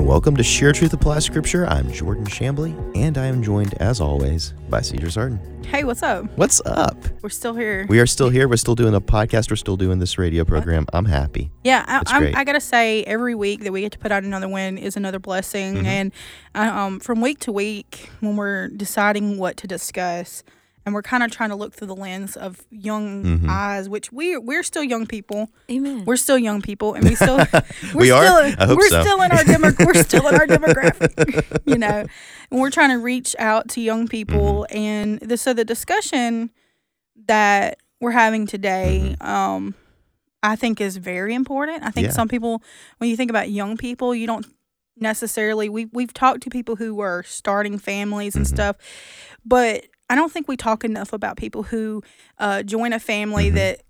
Welcome to Sheer Truth Applies Scripture. I'm Jordan Shambly, and I am joined, as always, by Cedra Harden. Hey, what's up? What's up? We're still here. We are still here. We're still doing the podcast. We're still doing this radio program. I'm happy. Yeah, I got to say, every week that we get to put out another one is another blessing. Mm-hmm. And from week to week, when we're deciding what to discuss, and we're kind of trying to look through the lens of young eyes, which we're still young people. Amen. We're still young people, and we are. I hope we're so. We're still in our demographic, you know. And we're trying to reach out to young people, and so the discussion that we're having today, I think, is very important. I think some people, when you think about young people, you don't necessarily. We've talked to people who were starting families and stuff, but I don't think we talk enough about people who join a family that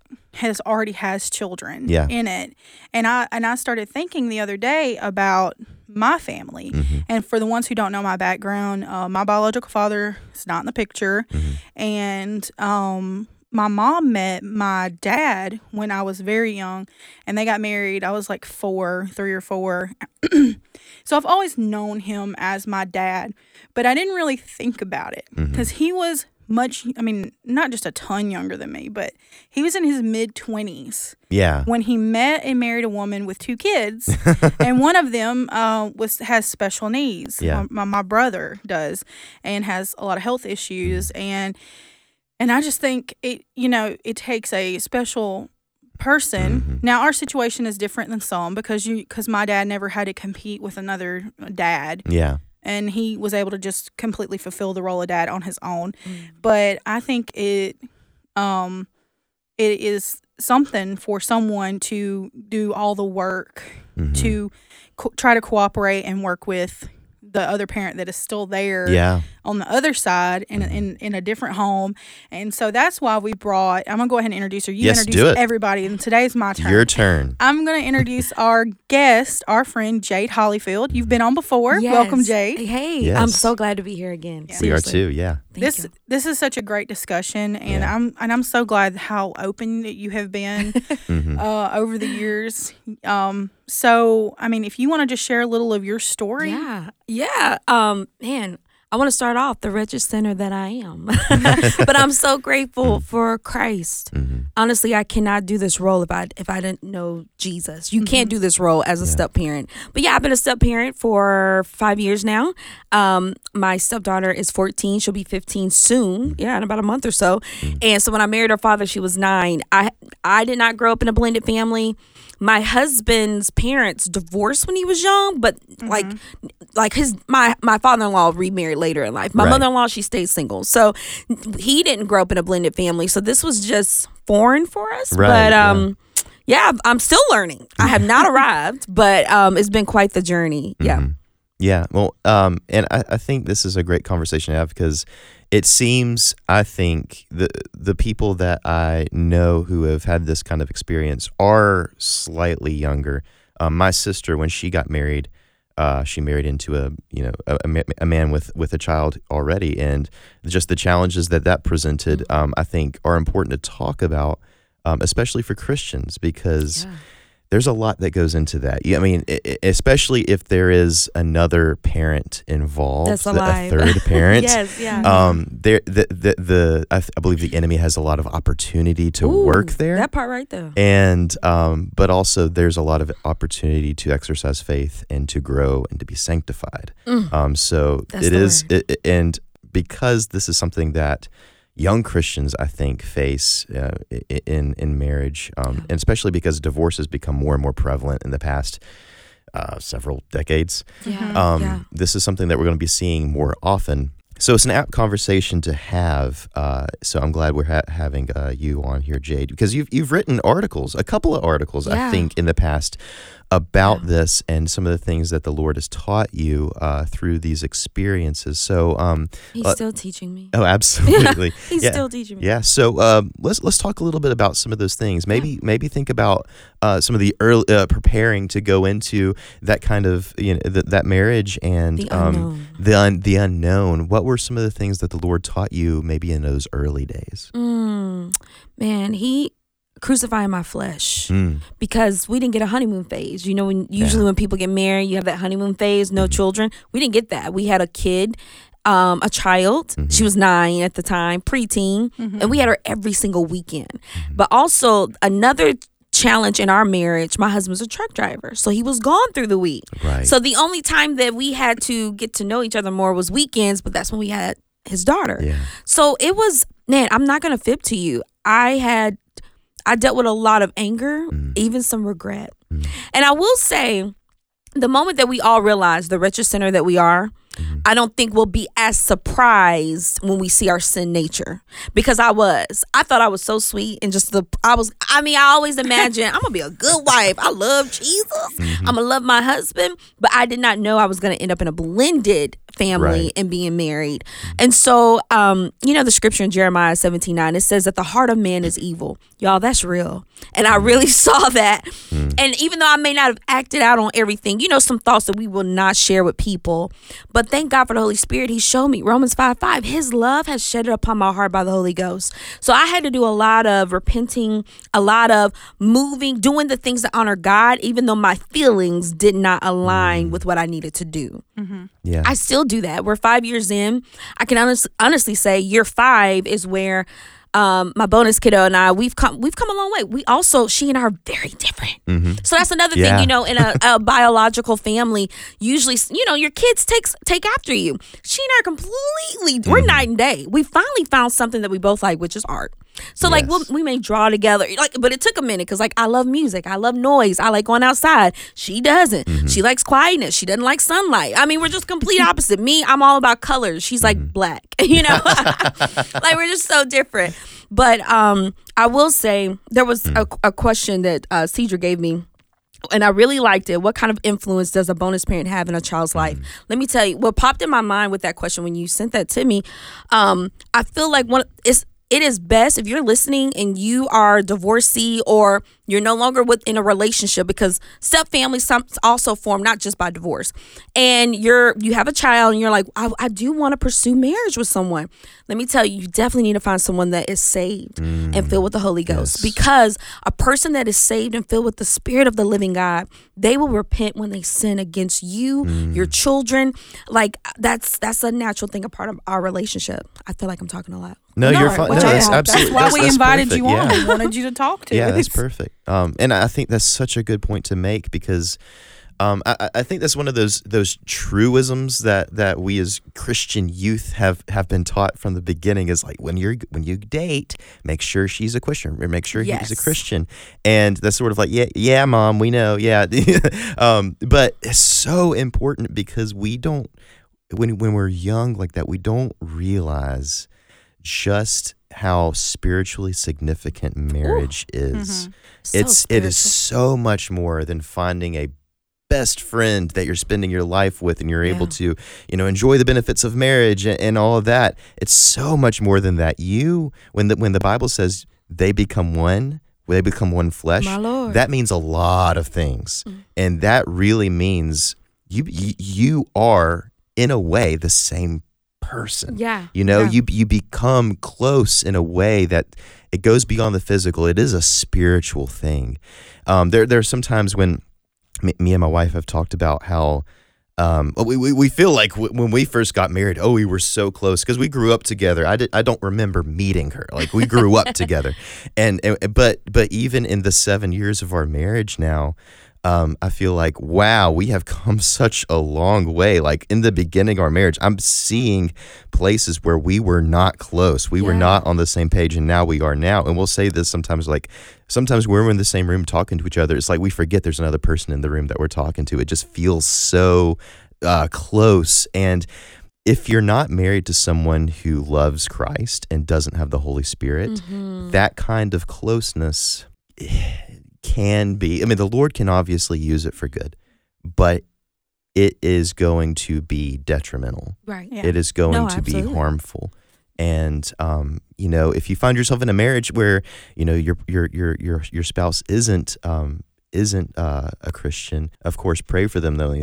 already has children in it. And I started thinking the other day about my family. And for the ones who don't know my background, my biological father is not in the picture. And my mom met my dad when I was very young, and they got married. I was like 3 or 4. So I've always known him as my dad, but I didn't really think about it because he was not just a ton younger than me, but he was in his mid-20s. Yeah. When he met and married a woman with 2 kids, and one of them has special needs. Yeah. My brother does, and has a lot of health issues, and I just think it takes a special person. Now our situation is different than some because my dad never had to compete with another dad. Yeah. And he was able to just completely fulfill the role of dad on his own. But I think it is something for someone to do all the work to try to cooperate and work with the other parent that is still there on the other side in a different home. And so that's why we brought, I'm going to go ahead and introduce her. Introduce everybody. And today's my turn. Your turn. I'm going to introduce our guest, our friend, Jade Hollyfield. You've been on before. Yes. Welcome, Jade. Hey, yes. I'm so glad to be here again. Yeah. We are too. Yeah. This is such a great discussion, and I'm so glad how open that you have been over the years. So I mean, if you want to just share a little of your story, I want to start off the wretched sinner that I am, but I'm so grateful for Christ. Honestly, I cannot do this role if I didn't know Jesus. You can't do this role as a step parent. But I've been a step parent for 5 years now. My stepdaughter is 14; she'll be 15 soon. Yeah, in about a month or so. And so when I married her father, she was 9. I did not grow up in a blended family. My husband's parents divorced when he was young, but my father-in-law remarried later in life. My mother-in-law, she stayed single. So he didn't grow up in a blended family. So this was just foreign for us. Right, but I'm still learning. I have not arrived, but it's been quite the journey. Yeah. Yeah. Well, and I think this is a great conversation to have because it seems, I think, the people that I know who have had this kind of experience are slightly younger. My sister, when she got married, she married into a man with a child already, and just the challenges that presented, I think, are important to talk about, especially for Christians, because there's a lot that goes into that. I mean, especially if there is another parent involved, that's alive. A third parent. Yes, yeah. I believe the enemy has a lot of opportunity to work there. That part right there. And but also there's a lot of opportunity to exercise faith and to grow and to be sanctified. So that's it is, and because this is something that young Christians, I think, face in marriage, and especially because divorce has become more and more prevalent in the past several decades. This is something that we're going to be seeing more often. So it's an apt conversation to have. So I'm glad we're having you on here, Jade, because you've written articles, a couple of articles, I think, in the past about this and some of the things that the Lord has taught you through these experiences. So He's still teaching me. Oh, absolutely. He's still teaching me. Yeah. So let's talk a little bit about some of those things. Maybe think about some of the early preparing to go into that kind of that marriage and the unknown. The unknown. What were some of the things that the Lord taught you maybe in those early days? Man, He crucifying my flesh because we didn't get a honeymoon phase. When people get married, you have that honeymoon phase, no children. We didn't get that. We had a kid, a child. Mm-hmm. She was 9 at the time, preteen, and we had her every single weekend. Mm-hmm. But also another challenge in our marriage, my husband's a truck driver, so he was gone through the week. Right. So the only time that we had to get to know each other more was weekends, but that's when we had his daughter. Yeah. So it was, man, I'm not going to fib to you. I dealt with a lot of anger, even some regret. Mm. And I will say, the moment that we all realize the wretched sinner that we are, I don't think we'll be as surprised when we see our sin nature. Because I thought I was so sweet and I always imagine I'm gonna be a good wife. I love Jesus. Mm-hmm. I'm gonna love my husband. But I did not know I was gonna end up in a blended family and being married. And so, the scripture in Jeremiah 17:9, it says that the heart of man is evil. Y'all, that's real. And I really saw that. And even though I may not have acted out on everything, some thoughts that we will not share with people. But thank God for the Holy Spirit. He showed me Romans 5:5. His love has shedded upon my heart by the Holy Ghost. So I had to do a lot of repenting, a lot of moving, doing the things that honor God, even though my feelings did not align with what I needed to do. Mm-hmm. Yeah. I still do that. We're 5 years in. I can honestly say year 5 is where my bonus kiddo and I, we've come a long way. We also, she and I are very different. Mm-hmm. So that's another thing, in a biological family, usually, your kids take after you. She and I are completely, we're night and day. We finally found something that we both like, which is art. So we may draw together, but it took a minute because I love music, I love noise, I like going outside. She doesn't. Mm-hmm. She likes quietness. She doesn't like sunlight. I mean, we're just complete opposite. Me, I'm all about colors. She's like black. We're just so different. But I will say there was a question that Cedra gave me, and I really liked it. What kind of influence does a bonus parent have in a child's life? Let me tell you what popped in my mind with that question when you sent that to me. I feel like it is best if you're listening and you are divorcee or you're no longer within a relationship, because step-families also form not just by divorce. And you have a child and you're like, I do want to pursue marriage with someone. Let me tell you, you definitely need to find someone that is saved and filled with the Holy Ghost. Yes. Because a person that is saved and filled with the Spirit of the living God, they will repent when they sin against you, your children. That's a natural thing, a part of our relationship. I feel like I'm talking a lot. No, you're fine. No, that's absolutely. That's why we invited you on. We wanted you to talk to us. Yeah, that's perfect. And I think that's such a good point to make, because I think that's one of those truisms that we as Christian youth have been taught from the beginning, is like, when you date, make sure she's a Christian, or make sure he's a Christian. And that's sort of like, yeah, Mom, we know, yeah. But it's so important, because we don't, when we're young like that, we don't realize just how spiritually significant marriage is. Mm-hmm. It is so much more than finding a best friend that you're spending your life with and you're able to, enjoy the benefits of marriage and all of that. It's so much more than that. When the Bible says they become one, they become one flesh, my Lord, that means a lot of things. Mm-hmm. And that really means you are, in a way, the same person. You become close in a way that it goes beyond the physical. It is a spiritual thing. There are some times when me and my wife have talked about how we feel like when we first got married, we were so close because we grew up together. I don't remember meeting her. Like, we grew up together, but even in the 7 years of our marriage now, I feel like, wow, we have come such a long way. Like, in the beginning of our marriage, I'm seeing places where we were not close. We were not on the same page, and now we are now. And we'll say this sometimes, sometimes when we're in the same room talking to each other, it's like we forget there's another person in the room that we're talking to. It just feels so close. And if you're not married to someone who loves Christ and doesn't have the Holy Spirit, that kind of closeness can be, I mean, the Lord can obviously use it for good, but it is going to be detrimental. Right. Yeah. It is going to absolutely be harmful. And, you know, if you find yourself in a marriage where, you know, your spouse isn't a Christian, of course, pray for them, though.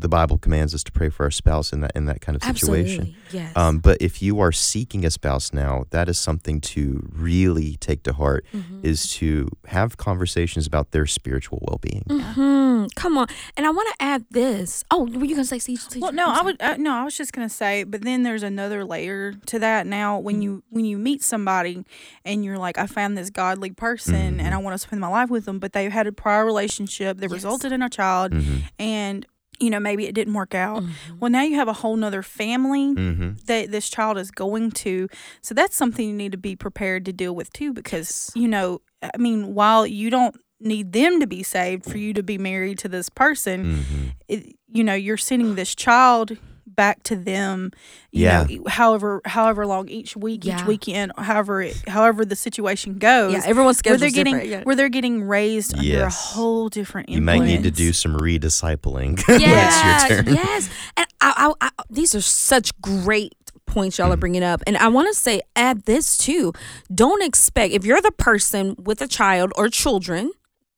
The Bible commands us to pray for our spouse in that kind of situation. Absolutely, yes. But if you are seeking a spouse now, that is something to really take to heart, mm-hmm. is to have conversations about their spiritual well-being. Mm-hmm. Come on. And I want to add this. Oh, were you going to say? Well, no, I was just going to say, but then there's another layer to that. Now, when mm-hmm. you meet somebody and you're like, I found this godly person mm-hmm. and I want to spend my life with them, but they had a prior relationship that yes. resulted in a child mm-hmm. and you know, maybe it didn't work out. Mm-hmm. Well, now you have a whole nother family mm-hmm. that this child is going to. So that's something you need to be prepared to deal with too, because, you know, I mean, while you don't need them to be saved for you to be married to this person, mm-hmm. it, you know, you're sending this child back to them, you know, however long each weekend, however the situation goes. Yeah, everyone's schedule's where they're getting raised yes. under a whole different influence. You might need to do some rediscipling. Yes, it's your turn. Yes, and I, these are such great points y'all are bringing up, and I want to say add this too. Don't expect, if you're the person with a child or children,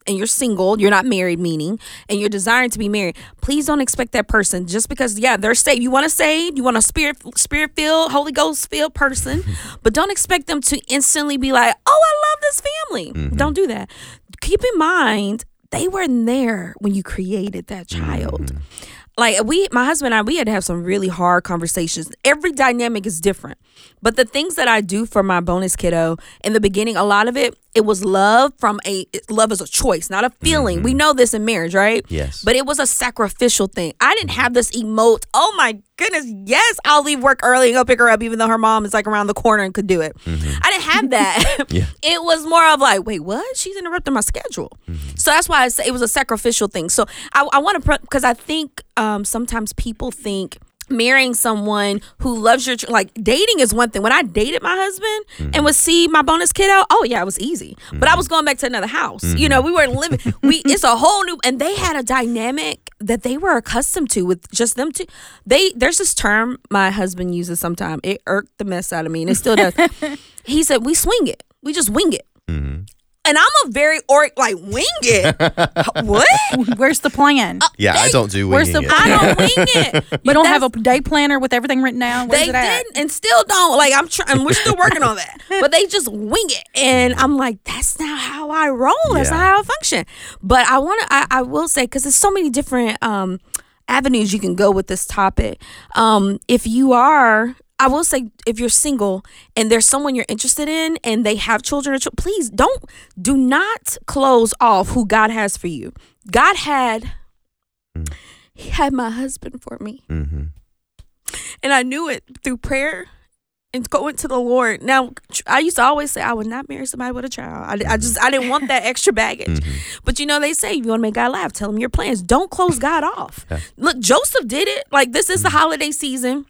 and you're single, you're not married, meaning, and you're desiring to be married, please don't expect that person just because, they're saved. You want to save, you want a spirit-filled, Holy Ghost-filled person, but don't expect them to instantly be like, oh, I love this family. Mm-hmm. Don't do that. Keep in mind, they weren't there when you created that child. Mm-hmm. Like my husband and I, we had to have some really hard conversations. Every dynamic is different. But the things that I do for my bonus kiddo, in the beginning, a lot of it was love love is a choice, not a feeling. Mm-hmm. We know this in marriage, right? Yes. But it was a sacrificial thing. I didn't have this emote, oh my goodness, yes, I'll leave work early and go pick her up even though her mom is like around the corner and could do it. Mm-hmm. I didn't have that. Yeah. It was more of like, wait, what? She's interrupting my schedule. Mm-hmm. So that's why I say it was a sacrificial thing. So I want to, because I think sometimes people think marrying someone who loves your like dating is one thing. When I dated my husband mm-hmm. and would see my bonus kiddo, it was easy. Mm-hmm. But I was going back to another house. Mm-hmm. You know, we weren't living. It's a whole new, and they had a dynamic that they were accustomed to with just them two. There's this term my husband uses sometimes. It irked the mess out of me, and it still does. He said, "We swing it. We just wing it." Mm-hmm. And I'm a very wing it. What? Where's the plan? I don't do winging it. I don't wing it. You don't have a day planner with everything written down? Where's it at? They did and still don't. Like, I'm trying. We're still working on that. But they just wing it. And I'm like, that's not how I roll. That's not how I function. But I will say, because there's so many different avenues you can go with this topic. I will say, if you're single and there's someone you're interested in and they have children, please do not close off who God has for you. God had my husband for me. Mm-hmm. And I knew it through prayer and going to the Lord. Now, I used to always say I would not marry somebody with a child. I didn't want that extra baggage. Mm-hmm. But you know, they say, if you want to make God laugh, tell him your plans. Don't close God off. Yeah. Look, Joseph did it. Like, this is the holiday season.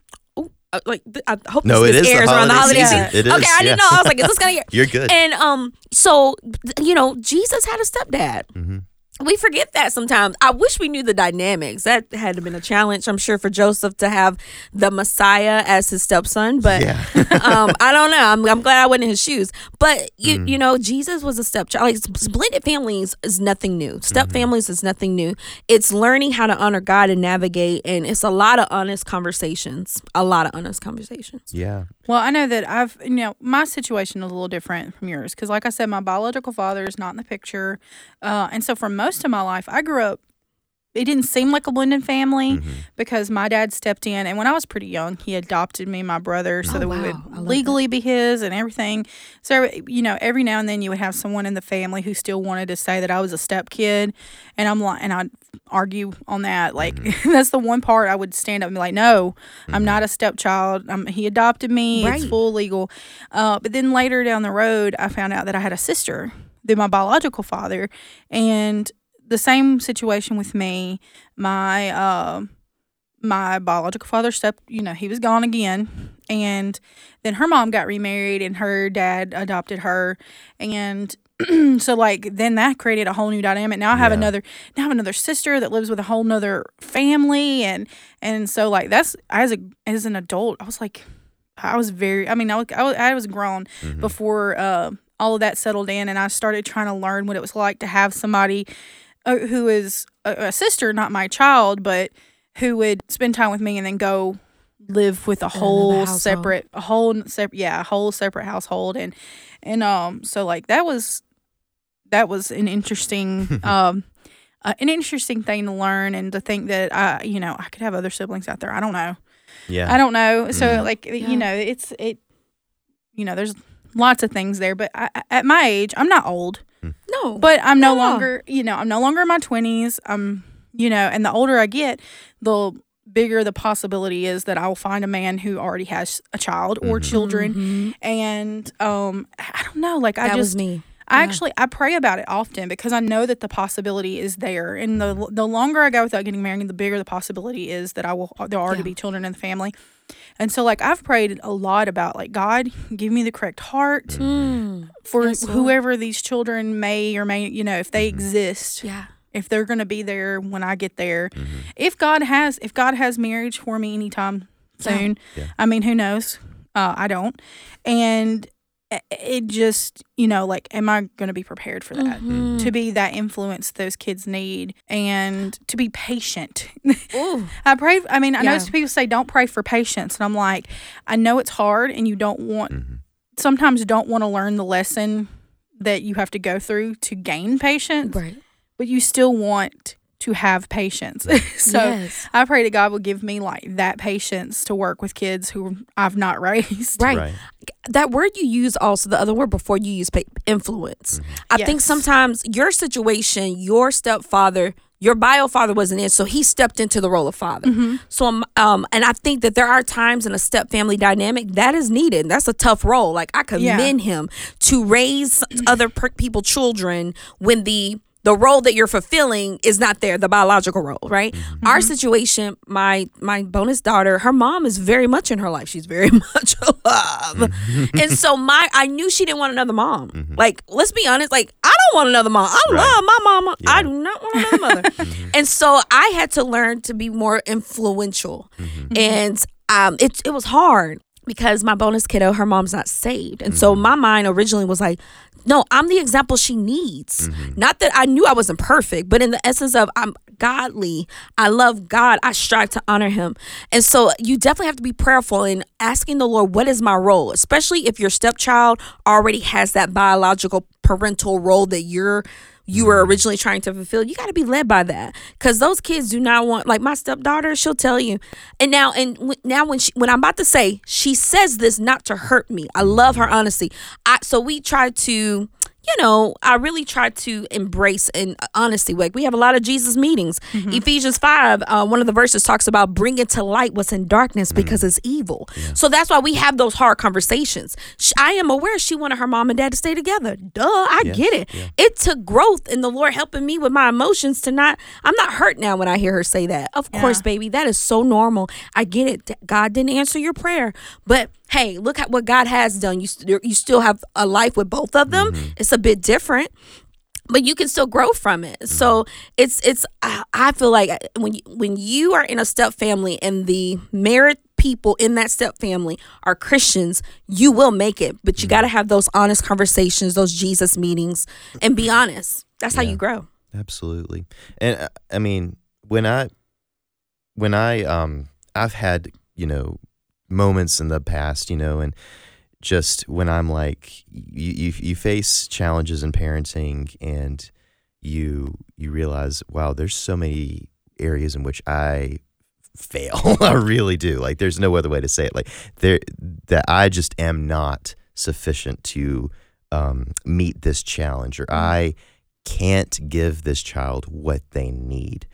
I hope this airs around the holiday season. It is, okay, I didn't know. I was like, is this gonna air? You're good. And so you know, Jesus had a stepdad. Mm-hmm. We forget that sometimes. I wish we knew the dynamics. That had to have been a challenge, I'm sure, for Joseph to have the Messiah as his stepson. But I don't know. I'm glad I wasn't in his shoes. But you know, Jesus was a stepchild. Like, blended families is nothing new. Step mm-hmm. families is nothing new. It's learning how to honor God and navigate, and it's a lot of honest conversations. Yeah. Well, I know that my situation is a little different from yours because, like I said, my biological father is not in the picture, and so for most of my life, I grew up, it didn't seem like a blended family mm-hmm. because my dad stepped in, and when I was pretty young, he adopted me and my brother so that we would legally be his and everything. So, you know, every now and then you would have someone in the family who still wanted to say that I was a stepkid, and I'm like, and I'd argue on that. Like, mm-hmm. that's the one part I would stand up and be like, no, mm-hmm. I'm not a stepchild. He adopted me. Right. It's full legal. But then later down the road, I found out that I had a sister than my biological father, and the same situation with me. My my biological father stepped, you know, he was gone again. And then her mom got remarried and her dad adopted her. And so, like, then that created a whole new dynamic. Now I have another sister that lives with a whole nother family. And so, like, that's, as an adult, I was like, I was grown before all of that settled in. And I started trying to learn what it was like to have somebody who is a sister, not my child, but who would spend time with me and then go live with a whole separate household. And so, like, that was an interesting thing to learn, and to think that I could have other siblings out there. I don't know. So there's lots of things there, but at my age, I'm not old. No. But I'm no longer, I'm no longer in my 20s. And the older I get, the bigger the possibility is that I'll find a man who already has a child or children. Mm-hmm. And I don't know, like, that was me. I pray about it often, because I know that the possibility is there, and the longer I go without getting married, the bigger the possibility is that there'll already be children in the family. And so, like, I've prayed a lot about, like, God, give me the correct heart for whoever these children may or may, if they exist. Yeah. If they're going to be there when I get there. Mm-hmm. If God has marriage for me anytime soon, I mean, who knows? I don't. And it just, like, am I going to be prepared for that? Mm-hmm. To be that influence those kids need, and to be patient. I pray. I mean, I know people say don't pray for patience. And I'm like, I know it's hard, and you don't want to learn the lesson that you have to go through to gain patience. Right. But you still want to have patience. I pray that God will give me, like, that patience to work with kids who I've not raised. Right. That word you use, also the other word before you use, influence. Mm-hmm. I think sometimes your situation, your stepfather, your bio father wasn't in, so he stepped into the role of father. Mm-hmm. So, and I think that there are times in a step family dynamic that is needed. That's a tough role. Like, I commend him to raise other people, children, when the role that you're fulfilling is not there, the biological role, right? Mm-hmm. Our situation, my bonus daughter, her mom is very much in her life. She's very much alive. And so I knew she didn't want another mom. Mm-hmm. Like, let's be honest, like, I don't want another mom. I love my mama. Yeah. I do not want another mother. And so I had to learn to be more influential. Mm-hmm. And it was hard, because my bonus kiddo, her mom's not saved. And so my mind originally was like, no, I'm the example she needs. Mm-hmm. Not that I knew I wasn't perfect, but in the essence of, I'm godly, I love God, I strive to honor him. And so you definitely have to be prayerful in asking the Lord, what is my role? Especially if your stepchild already has that biological parental role that you were originally trying to fulfill. You got to be led by that, because those kids do not want, like, my stepdaughter, she'll tell you. And now when I'm about to say, she says this not to hurt me. I love her honesty. I really try to embrace in honesty. Like, we have a lot of Jesus meetings. Mm-hmm. Ephesians 5, one of the verses talks about bringing to light what's in darkness because it's evil. Yeah. So that's why we have those hard conversations. I am aware she wanted her mom and dad to stay together. Duh, I get it. Yeah. It took growth in the Lord helping me with my emotions to not, I'm not hurt now when I hear her say that. Of course, baby, that is so normal. I get it. God didn't answer your prayer, but hey, look at what God has done. You still have a life with both of them. Mm-hmm. It's a bit different, but you can still grow from it. So it's. I feel like when you are in a step family and the married people in that step family are Christians, you will make it. But you got to have those honest conversations, those Jesus meetings, and be honest. That's how you grow. Absolutely. And I mean, when I I've had moments in the past, and just when I'm like, you face challenges in parenting, and you realize, wow, there's so many areas in which I fail. I really do. Like, there's no other way to say it. Like, that I just am not sufficient to meet this challenge, or I can't give this child what they need.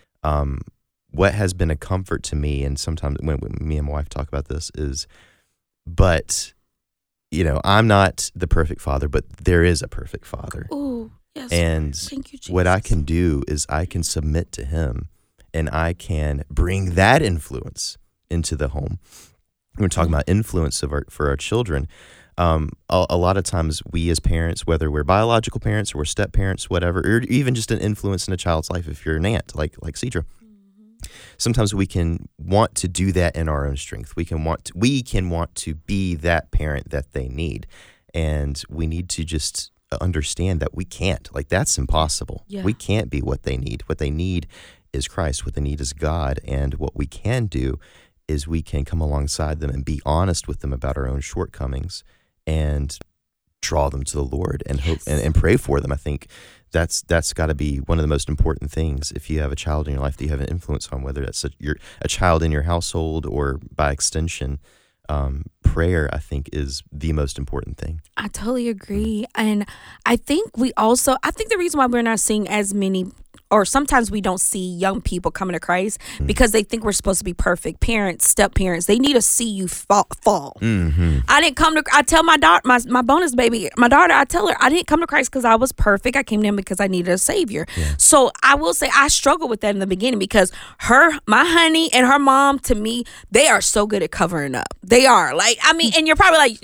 What has been a comfort to me, and sometimes when me and my wife talk about this, is, but, I'm not the perfect father, but there is a perfect father. Oh, yes. And thank you, Jesus. What I can do is I can submit to him and I can bring that influence into the home. We're talking about influence of for our children. A lot of times we as parents, whether we're biological parents or we're step parents, whatever, or even just an influence in a child's life, if you're an aunt, like Cedra, sometimes we can want to do that in our own strength. We can want to be that parent that they need. And we need to just understand that we can't. Like, that's impossible. Yeah. We can't be what they need. What they need is Christ. What they need is God. And what we can do is we can come alongside them and be honest with them about our own shortcomings and draw them to the Lord and hope and pray for them. I think that's got to be one of the most important things. If you have a child in your life that you have an influence on, whether that's a child in your household or by extension, prayer, I think, is the most important thing. I totally agree. Mm-hmm. And I think the reason why we're not seeing as many, or sometimes we don't see young people coming to Christ, mm-hmm. because they think we're supposed to be perfect parents, step parents. They need to see you fall. Mm-hmm. I tell my daughter, my bonus baby, my daughter, I tell her I didn't come to Christ because I was perfect. I came to him because I needed a savior. Yeah. So I will say I struggled with that in the beginning because my honey and her mom, to me, they are so good at covering up. They are. Like, I mean, and you're probably like,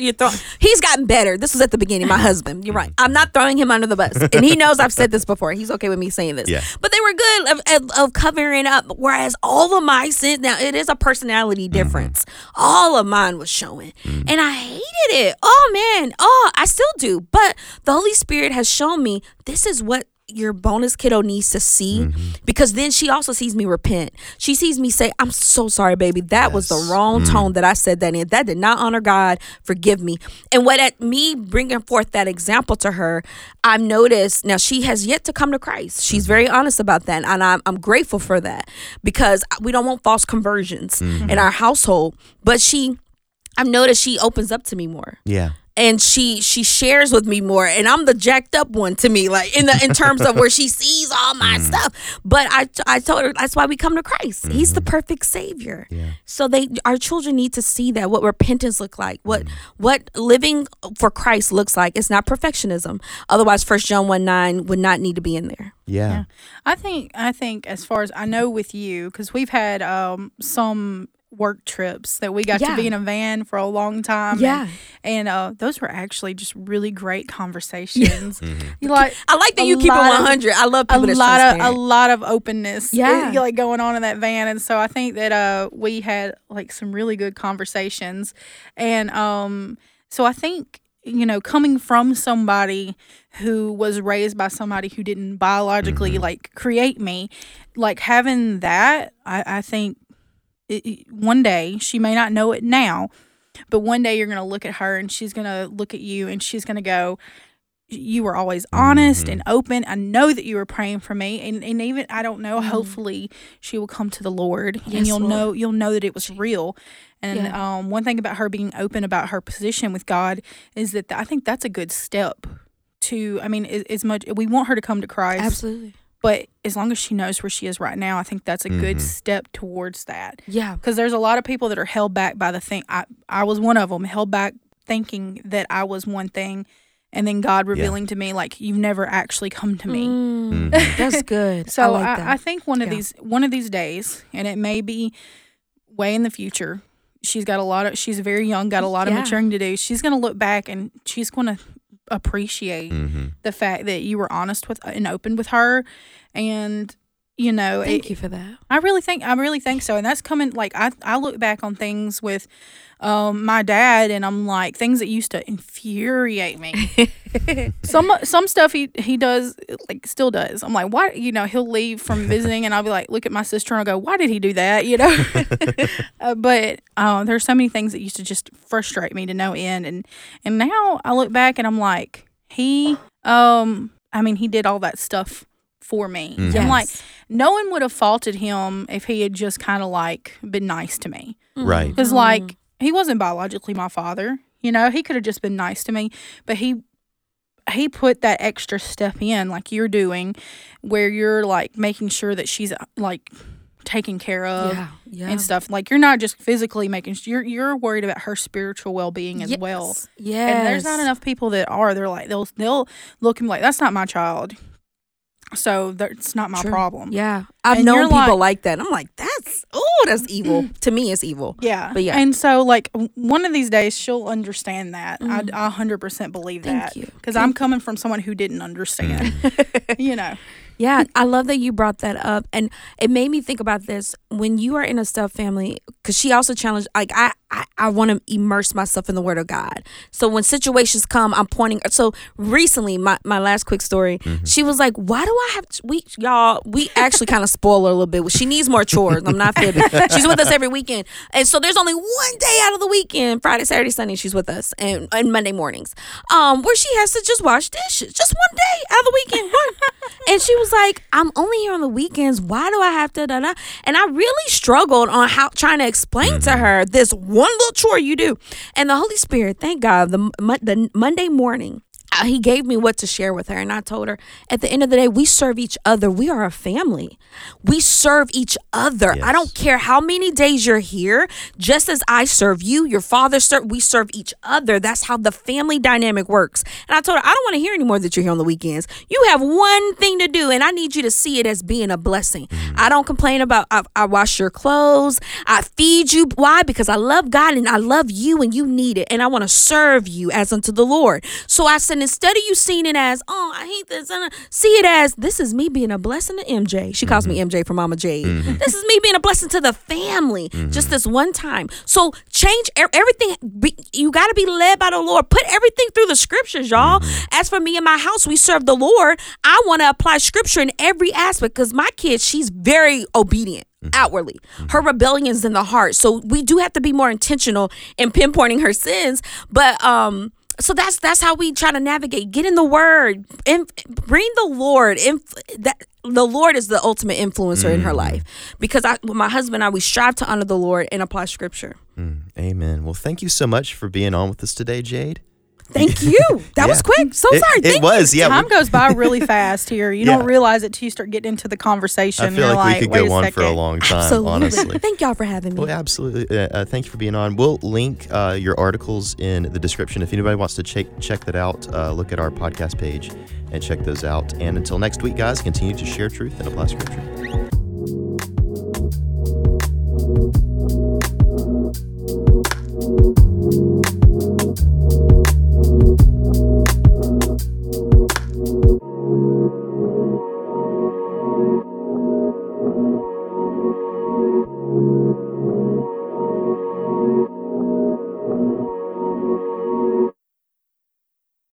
he's gotten better. This was at the beginning, my husband. You're right. I'm not throwing him under the bus. And he knows I've said this before. He's okay with me saying this. Yeah. But they were good of covering up, whereas all of my sins, now it is a personality difference. Mm-hmm. All of mine was showing. Mm-hmm. And I hated it. Oh, man. Oh, I still do. But the Holy Spirit has shown me this is what your bonus kiddo needs to see, mm-hmm. because then she also sees me repent. She sees me say, I'm so sorry, baby. That was the wrong tone that I said that in. That did not honor God. Forgive me. And what at me bringing forth that example to her, I've noticed now she has yet to come to Christ. She's very honest about that. And I'm grateful for that because we don't want false conversions in our household. But I've noticed she opens up to me more. Yeah. And she shares with me more, and I'm the jacked up one to me, like in terms of where she sees all my stuff. But I told her that's why we come to Christ. Mm-hmm. He's the perfect Savior. Yeah. So our children need to see that what repentance look like, what living for Christ looks like. It's not perfectionism. Otherwise, 1 John 1:9 would not need to be in there. Yeah. I think as far as I know with you, because we've had some work trips that we got to be in a van for a long time. Yeah. And those were actually just really great conversations. Mm-hmm. I like that you keep it 100. I love people that's transparent. A lot of openness going on in that van. And so I think that we had some really good conversations. And so I think, coming from somebody who was raised by somebody who didn't biologically create me, having that, I think one day, she may not know it now, but one day you're going to look at her and she's going to look at you and she's going to go, you were always honest and open. I know that you were praying for me. And even, I don't know, hopefully she will come to the Lord, and you'll know that it was real. And one thing about her being open about her position with God is that I think that's a good step to, as much, we want her to come to Christ. Absolutely. But as long as she knows where she is right now, I think that's a good step towards that. Yeah. Because there's a lot of people that are held back by the thing. I was one of them, held back thinking that I was one thing, and then God revealing to me, you've never actually come to me. That's good. So I think one of these days, and it may be way in the future, she's very young, got a lot of maturing to do. She's going to look back and she's going to appreciate the fact that you were honest with and open with her, and thank you for that. I really think so. And that's coming, I look back on things with my dad, and I'm like, things that used to infuriate me. some stuff he does, still does. I'm like, why? He'll leave from visiting, and I'll be like, look at my sister, and I'll go, why did he do that? But there's so many things that used to just frustrate me to no end, and now I look back and I'm like, he did all that stuff for me. Mm-hmm. Yes. I'm like, no one would have faulted him if he had just kind of been nice to me. Right. Mm-hmm. Because he wasn't biologically my father. He could have just been nice to me, but he put that extra step in, you're doing, where you're making sure that she's taken care of and stuff. You're not just physically making sure, you're worried about her spiritual well-being as well. Yes. And there's not enough people that are. They're they'll look and be like, that's not my child. So that's not my problem. Yeah. I've known people like that. I'm like, that's evil. To me, it's evil. Yeah. But yeah. And so, like, one of these days, she'll understand that. Mm-hmm. I 100% believe that. Thank you. Because I'm coming from someone who didn't understand, you know. Yeah. I love that you brought that up. And it made me think about this. When you are in a stuffed family, because she also challenged, like, I want to immerse myself in the Word of God. So when situations come, I'm pointing. So recently, my last quick story, she was like, why do I have to, we actually kind of spoil her a little bit. She needs more chores. I'm not fibbing. She's with us every weekend. And so there's only one day out of the weekend, Friday, Saturday, Sunday, she's with us, and Monday mornings, where she has to just wash dishes. Just one day out of the weekend. And she was like, I'm only here on the weekends. Why do I have to? And I really struggled on how trying to explain to her this one little chore you do. And the Holy Spirit, thank God, the Monday morning, He gave me what to share with her. And I told her, at the end of the day, we serve each other. We are a family. We serve each other. Yes. I don't care how many days you're here. Just as I serve you, your father served, we serve each other. That's how the family dynamic works. And I told her, I don't want to hear anymore that you're here on the weekends. You have one thing to do, and I need you to see it as being a blessing. I don't complain about, I wash your clothes. I feed you. Why? Because I love God, and I love you, and you need it. And I want to serve you as unto the Lord. So I said, instead of you seeing it as, oh, I hate this, see it as, this is me being a blessing to MJ. She calls me MJ for Mama Jade. This is me being a blessing to the family just this one time. So change everything. You got to be led by the Lord. Put everything through the scriptures, y'all. As for me and my house, we serve the Lord. I want to apply scripture in every aspect because my kid, she's very obedient. Outwardly, her rebellion's in the heart. So we do have to be more intentional in pinpointing her sins. But so that's how we try to navigate. Get in the Word and bring the Lord in. The Lord is the ultimate influencer in her life, because with my husband, we strive to honor the Lord and apply scripture. Amen. Well, thank you so much for being on with us today, Jade. Thank you. That was quick. So sorry. Thank you. Time goes by really fast here. You don't realize it till you start getting into the conversation. I feel like we could go on for a long time, honestly. Thank y'all for having me. Well, absolutely. Thank you for being on. We'll link your articles in the description. If anybody wants to check that out, look at our podcast page and check those out. And until next week, guys, continue to share truth and apply scripture.